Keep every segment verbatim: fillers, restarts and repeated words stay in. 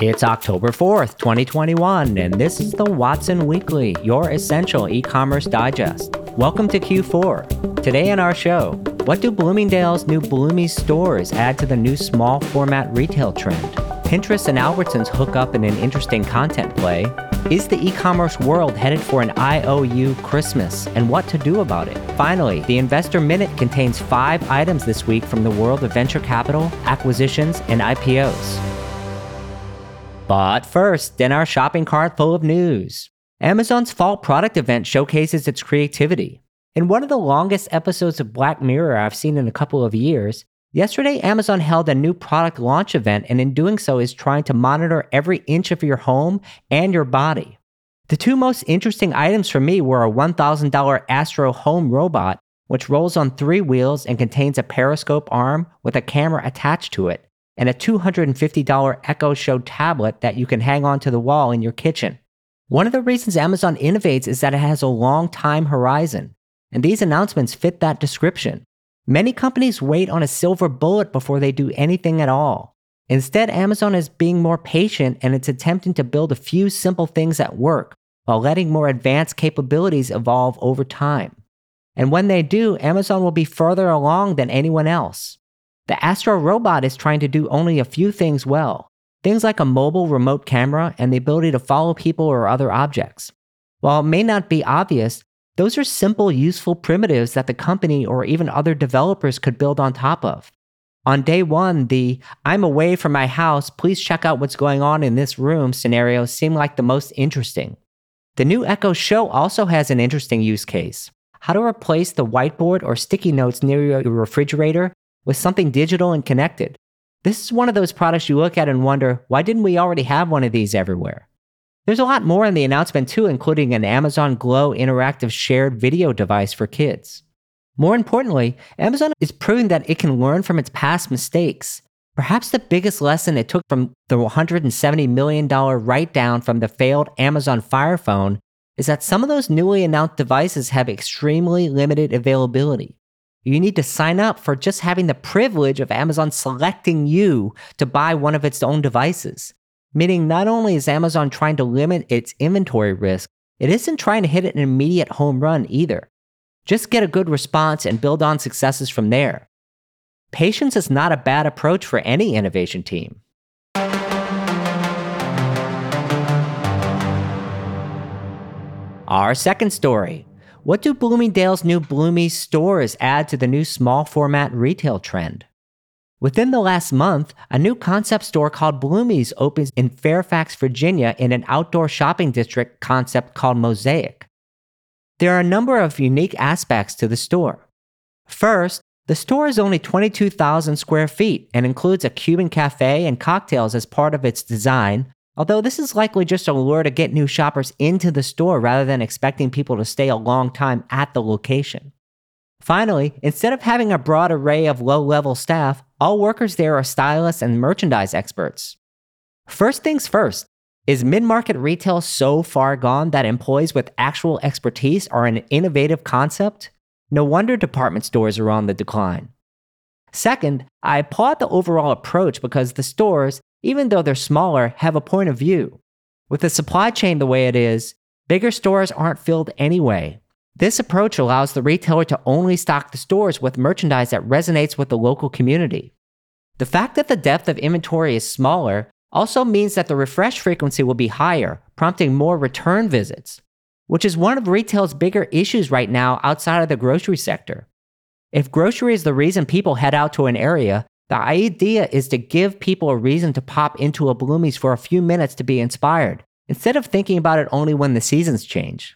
It's October fourth, twenty twenty-one, and this is the Watson Weekly, your essential e-commerce digest. Welcome to Q four. Today in our show, what do Bloomingdale's new Bloomies stores add to the new small format retail trend? Pinterest and Albertsons hook up in an interesting content play. Is the e-commerce world headed for an I O U Christmas, and what to do about it? Finally, the Investor Minute contains five items this week from the world of venture capital, acquisitions, and I P Os. But first, in our shopping cart full of news, Amazon's fall product event showcases its creativity. In one of the longest episodes of Black Mirror I've seen in a couple of years, yesterday Amazon held a new product launch event, and in doing so is trying to monitor every inch of your home and your body. The two most interesting items for me were a one thousand dollars Astro home robot, which rolls on three wheels and contains a periscope arm with a camera attached to it, and a two hundred fifty dollars Echo Show tablet that you can hang onto the wall in your kitchen. One of the reasons Amazon innovates is that it has a long time horizon, and these announcements fit that description. Many companies wait on a silver bullet before they do anything at all. Instead, Amazon is being more patient, and it's attempting to build a few simple things at work while letting more advanced capabilities evolve over time. And when they do, Amazon will be further along than anyone else. The Astro robot is trying to do only a few things well. Things like a mobile remote camera and the ability to follow people or other objects. While it may not be obvious, those are simple, useful primitives that the company or even other developers could build on top of. On day one, the "I'm away from my house, please check out what's going on in this room" scenarios seem like the most interesting. The new Echo Show also has an interesting use case. How to replace the whiteboard or sticky notes near your refrigerator with something digital and connected. This is one of those products you look at and wonder, why didn't we already have one of these everywhere? There's a lot more in the announcement too, including an Amazon Glow interactive shared video device for kids. More importantly, Amazon is proving that it can learn from its past mistakes. Perhaps the biggest lesson it took from the one hundred seventy million dollars write-down from the failed Amazon Fire Phone is that some of those newly announced devices have extremely limited availability. You need to sign up for just having the privilege of Amazon selecting you to buy one of its own devices. Meaning, not only is Amazon trying to limit its inventory risk, it isn't trying to hit an immediate home run either. Just get a good response and build on successes from there. Patience is not a bad approach for any innovation team. Our second story. What do Bloomingdale's new Bloomies stores add to the new small format retail trend? Within the last month, a new concept store called Bloomies opens in Fairfax, Virginia in an outdoor shopping district concept called Mosaic. There are a number of unique aspects to the store. First, the store is only twenty-two thousand square feet and includes a Cuban cafe and cocktails as part of its design, although this is likely just a lure to get new shoppers into the store rather than expecting people to stay a long time at the location. Finally, instead of having a broad array of low-level staff, all workers there are stylists and merchandise experts. First things first, is mid-market retail so far gone that employees with actual expertise are an innovative concept? No wonder department stores are on the decline. Second, I applaud the overall approach because the stores, even though they're smaller, have a point of view. With the supply chain the way it is, bigger stores aren't filled anyway. This approach allows the retailer to only stock the stores with merchandise that resonates with the local community. The fact that the depth of inventory is smaller also means that the refresh frequency will be higher, prompting more return visits, which is one of retail's bigger issues right now outside of the grocery sector. If grocery is the reason people head out to an area, the idea is to give people a reason to pop into a Bloomies for a few minutes to be inspired, instead of thinking about it only when the seasons change.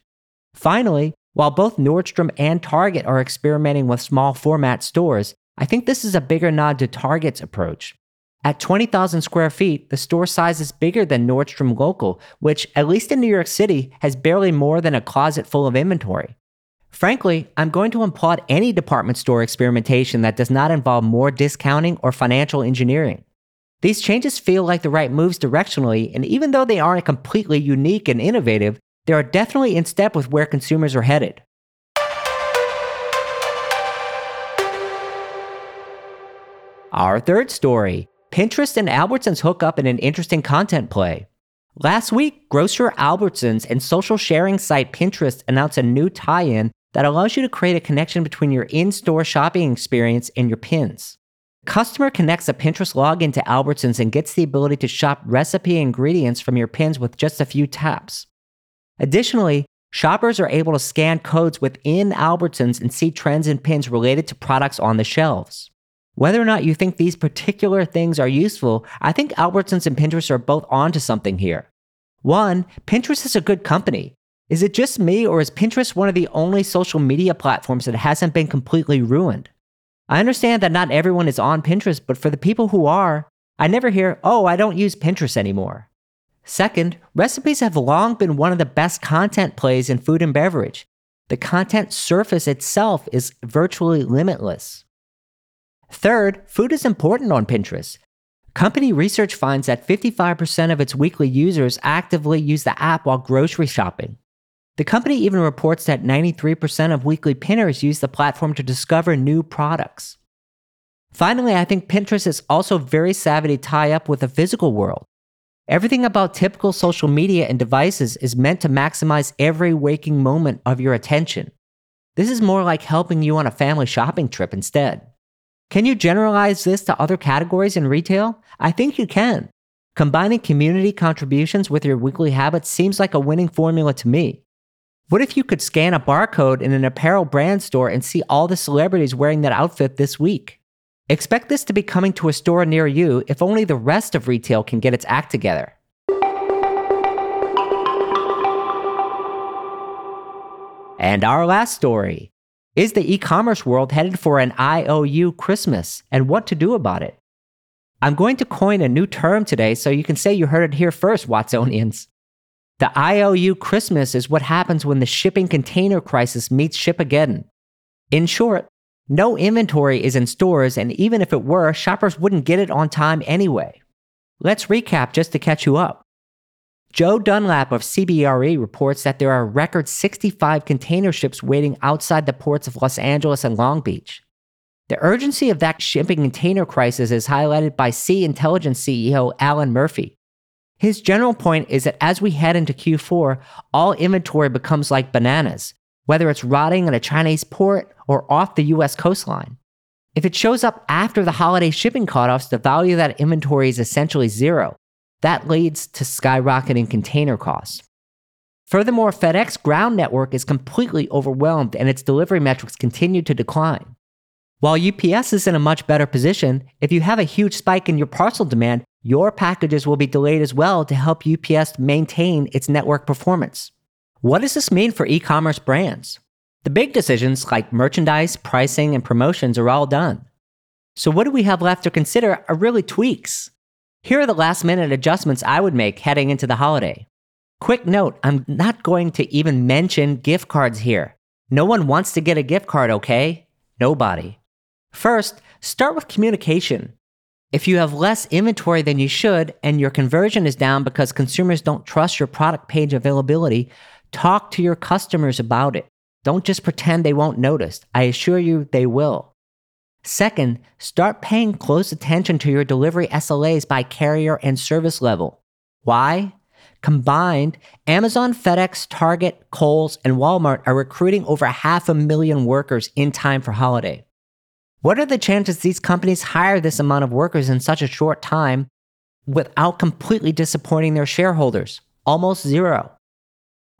Finally, while both Nordstrom and Target are experimenting with small format stores, I think this is a bigger nod to Target's approach. At twenty thousand square feet, the store size is bigger than Nordstrom Local, which, at least in New York City, has barely more than a closet full of inventory. Frankly, I'm going to applaud any department store experimentation that does not involve more discounting or financial engineering. These changes feel like the right moves directionally, and even though they aren't completely unique and innovative, they are definitely in step with where consumers are headed. Our third story, Pinterest and Albertsons hook up in an interesting content play. Last week, grocer Albertsons and social sharing site Pinterest announced a new tie-in that allows you to create a connection between your in-store shopping experience and your pins. Customer connects a Pinterest login to Albertsons and gets the ability to shop recipe ingredients from your pins with just a few taps. Additionally, shoppers are able to scan codes within Albertsons and see trends and pins related to products on the shelves. Whether or not you think these particular things are useful, I think Albertsons and Pinterest are both onto something here. One, Pinterest is a good company. Is it just me, or is Pinterest one of the only social media platforms that hasn't been completely ruined? I understand that not everyone is on Pinterest, but for the people who are, I never hear, oh, I don't use Pinterest anymore. Second, recipes have long been one of the best content plays in food and beverage. The content surface itself is virtually limitless. Third, food is important on Pinterest. Company research finds that fifty-five percent of its weekly users actively use the app while grocery shopping. The company even reports that ninety-three percent of weekly pinners use the platform to discover new products. Finally, I think Pinterest is also very savvy to tie up with the physical world. Everything about typical social media and devices is meant to maximize every waking moment of your attention. This is more like helping you on a family shopping trip instead. Can you generalize this to other categories in retail? I think you can. Combining community contributions with your weekly habits seems like a winning formula to me. What if you could scan a barcode in an apparel brand store and see all the celebrities wearing that outfit this week? Expect this to be coming to a store near you if only the rest of retail can get its act together. And our last story. Is the e-commerce world headed for an I O U Christmas, and what to do about it? I'm going to coin a new term today so you can say you heard it here first, Watsonians. The I O U Christmas is what happens when the shipping container crisis meets Shipageddon. In short, no inventory is in stores, and even if it were, shoppers wouldn't get it on time anyway. Let's recap just to catch you up. Joe Dunlap of C B R E reports that there are a record sixty-five container ships waiting outside the ports of Los Angeles and Long Beach. The urgency of that shipping container crisis is highlighted by Sea Intelligence C E O Alan Murphy. His general point is that as we head into Q four, all inventory becomes like bananas, whether it's rotting in a Chinese port or off the U S coastline. If it shows up after the holiday shipping cutoffs, the value of that inventory is essentially zero. That leads to skyrocketing container costs. Furthermore, FedEx ground network is completely overwhelmed and its delivery metrics continue to decline. While U P S is in a much better position, if you have a huge spike in your parcel demand, your packages will be delayed as well to help U P S maintain its network performance. What does this mean for e-commerce brands? The big decisions like merchandise, pricing, and promotions are all done. So what do we have left to consider are really tweaks. Here are the last-minute adjustments I would make heading into the holiday. Quick note, I'm not going to even mention gift cards here. No one wants to get a gift card, okay? Nobody. First, start with communication. If you have less inventory than you should and your conversion is down because consumers don't trust your product page availability, talk to your customers about it. Don't just pretend they won't notice. I assure you they will. Second, start paying close attention to your delivery S L As by carrier and service level. Why? Combined, Amazon, FedEx, Target, Kohl's, and Walmart are recruiting over half a million workers in time for holiday. What are the chances these companies hire this amount of workers in such a short time without completely disappointing their shareholders? Almost zero.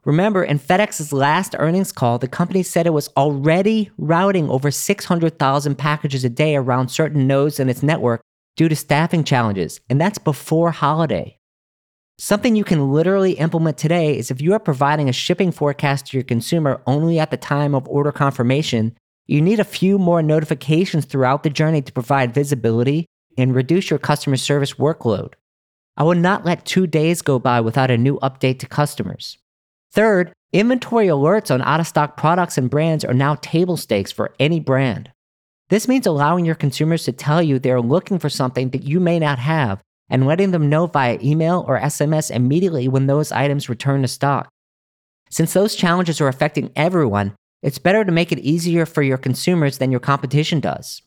Remember, in FedEx's last earnings call, the company said it was already routing over six hundred thousand packages a day around certain nodes in its network due to staffing challenges, and that's before holiday. Something you can literally implement today is if you are providing a shipping forecast to your consumer only at the time of order confirmation, you need a few more notifications throughout the journey to provide visibility and reduce your customer service workload. I would not let two days go by without a new update to customers. Third, inventory alerts on out-of-stock products and brands are now table stakes for any brand. This means allowing your consumers to tell you they're looking for something that you may not have and letting them know via email or S M S immediately when those items return to stock. Since those challenges are affecting everyone, it's better to make it easier for your consumers than your competition does.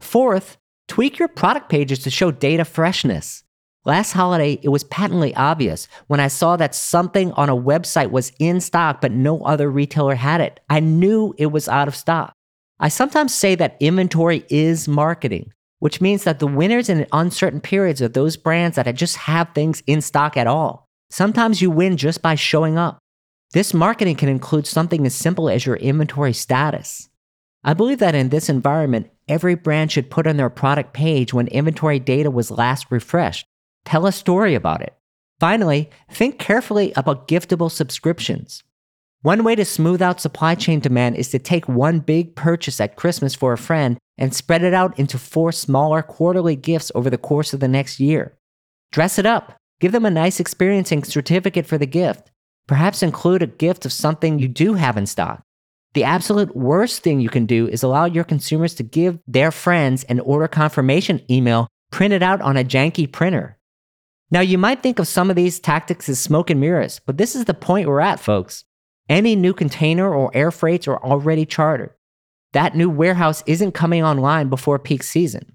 Fourth, Tweak your product pages to show data freshness. Last holiday, it was patently obvious when I saw that something on a website was in stock, but no other retailer had it. I knew it was out of stock. I sometimes say that inventory is marketing, which means that the winners in uncertain periods are those brands that just have things in stock at all. Sometimes you win just by showing up. This marketing can include something as simple as your inventory status. I believe that in this environment, every brand should put on their product page when inventory data was last refreshed. Tell a story about it. Finally, think carefully about giftable subscriptions. One way to smooth out supply chain demand is to take one big purchase at Christmas for a friend and spread it out into four smaller quarterly gifts over the course of the next year. Dress it up. Give them a nice experiencing certificate for the gift. Perhaps include a gift of something you do have in stock. The absolute worst thing you can do is allow your consumers to give their friends an order confirmation email printed out on a janky printer. Now, you might think of some of these tactics as smoke and mirrors, but this is the point we're at, folks. Any new container or air freights are already chartered. That new warehouse isn't coming online before peak season.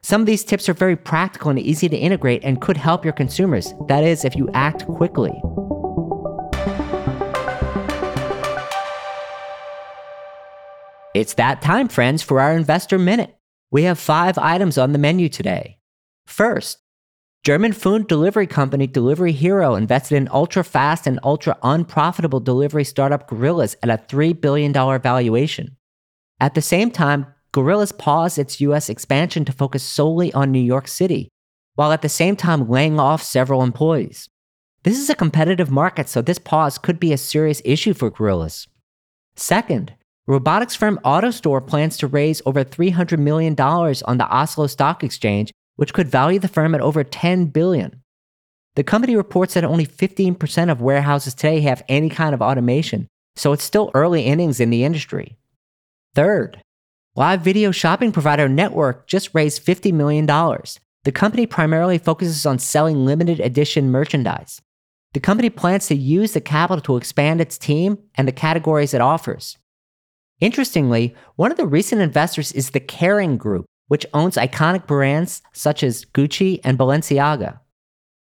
Some of these tips are very practical and easy to integrate and could help your consumers. That is, if you act quickly. It's that time, friends, for our Investor Minute. We have five items on the menu today. First, German food delivery company Delivery Hero invested in ultra-fast and ultra-unprofitable delivery startup Gorillas at a three billion dollars valuation. At the same time, Gorillas paused its U S expansion to focus solely on New York City, while at the same time laying off several employees. This is a competitive market, so this pause could be a serious issue for Gorillas. Second, robotics firm AutoStore plans to raise over three hundred million dollars on the Oslo Stock Exchange, which could value the firm at over ten billion dollars. The company reports that only fifteen percent of warehouses today have any kind of automation, so it's still early innings in the industry. Third, live video shopping provider Network just raised fifty million dollars. The company primarily focuses on selling limited edition merchandise. The company plans to use the capital to expand its team and the categories it offers. Interestingly, one of the recent investors is the Kering Group, which owns iconic brands such as Gucci and Balenciaga.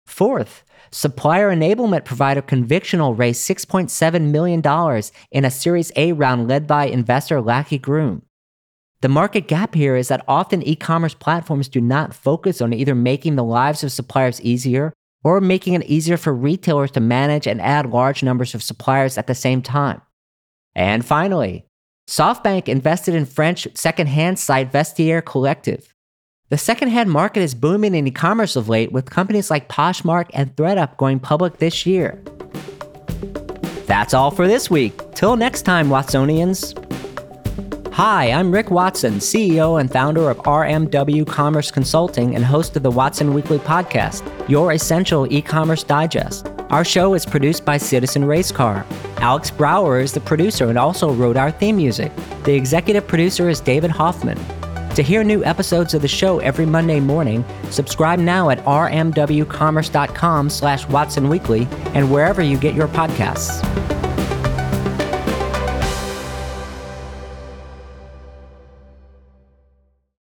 Fourth, supplier enablement provider Convictional raised six point seven million dollars in a Series A round led by investor Lackey Groom. The market gap here is that often e-commerce platforms do not focus on either making the lives of suppliers easier or making it easier for retailers to manage and add large numbers of suppliers at the same time. And finally, SoftBank invested in French secondhand site Vestiaire Collective. The secondhand market is booming in e-commerce of late, with companies like Poshmark and ThredUp going public this year. That's all for this week. Till next time, Watsonians. Hi, I'm Rick Watson, C E O and founder of R M W Commerce Consulting and host of the Watson Weekly podcast, your essential e-commerce digest. Our show is produced by Citizen Racecar. Alex Brower is the producer and also wrote our theme music. The executive producer is David Hoffman. To hear new episodes of the show every Monday morning, subscribe now at r m w commerce dot com slash Watson Weekly and wherever you get your podcasts.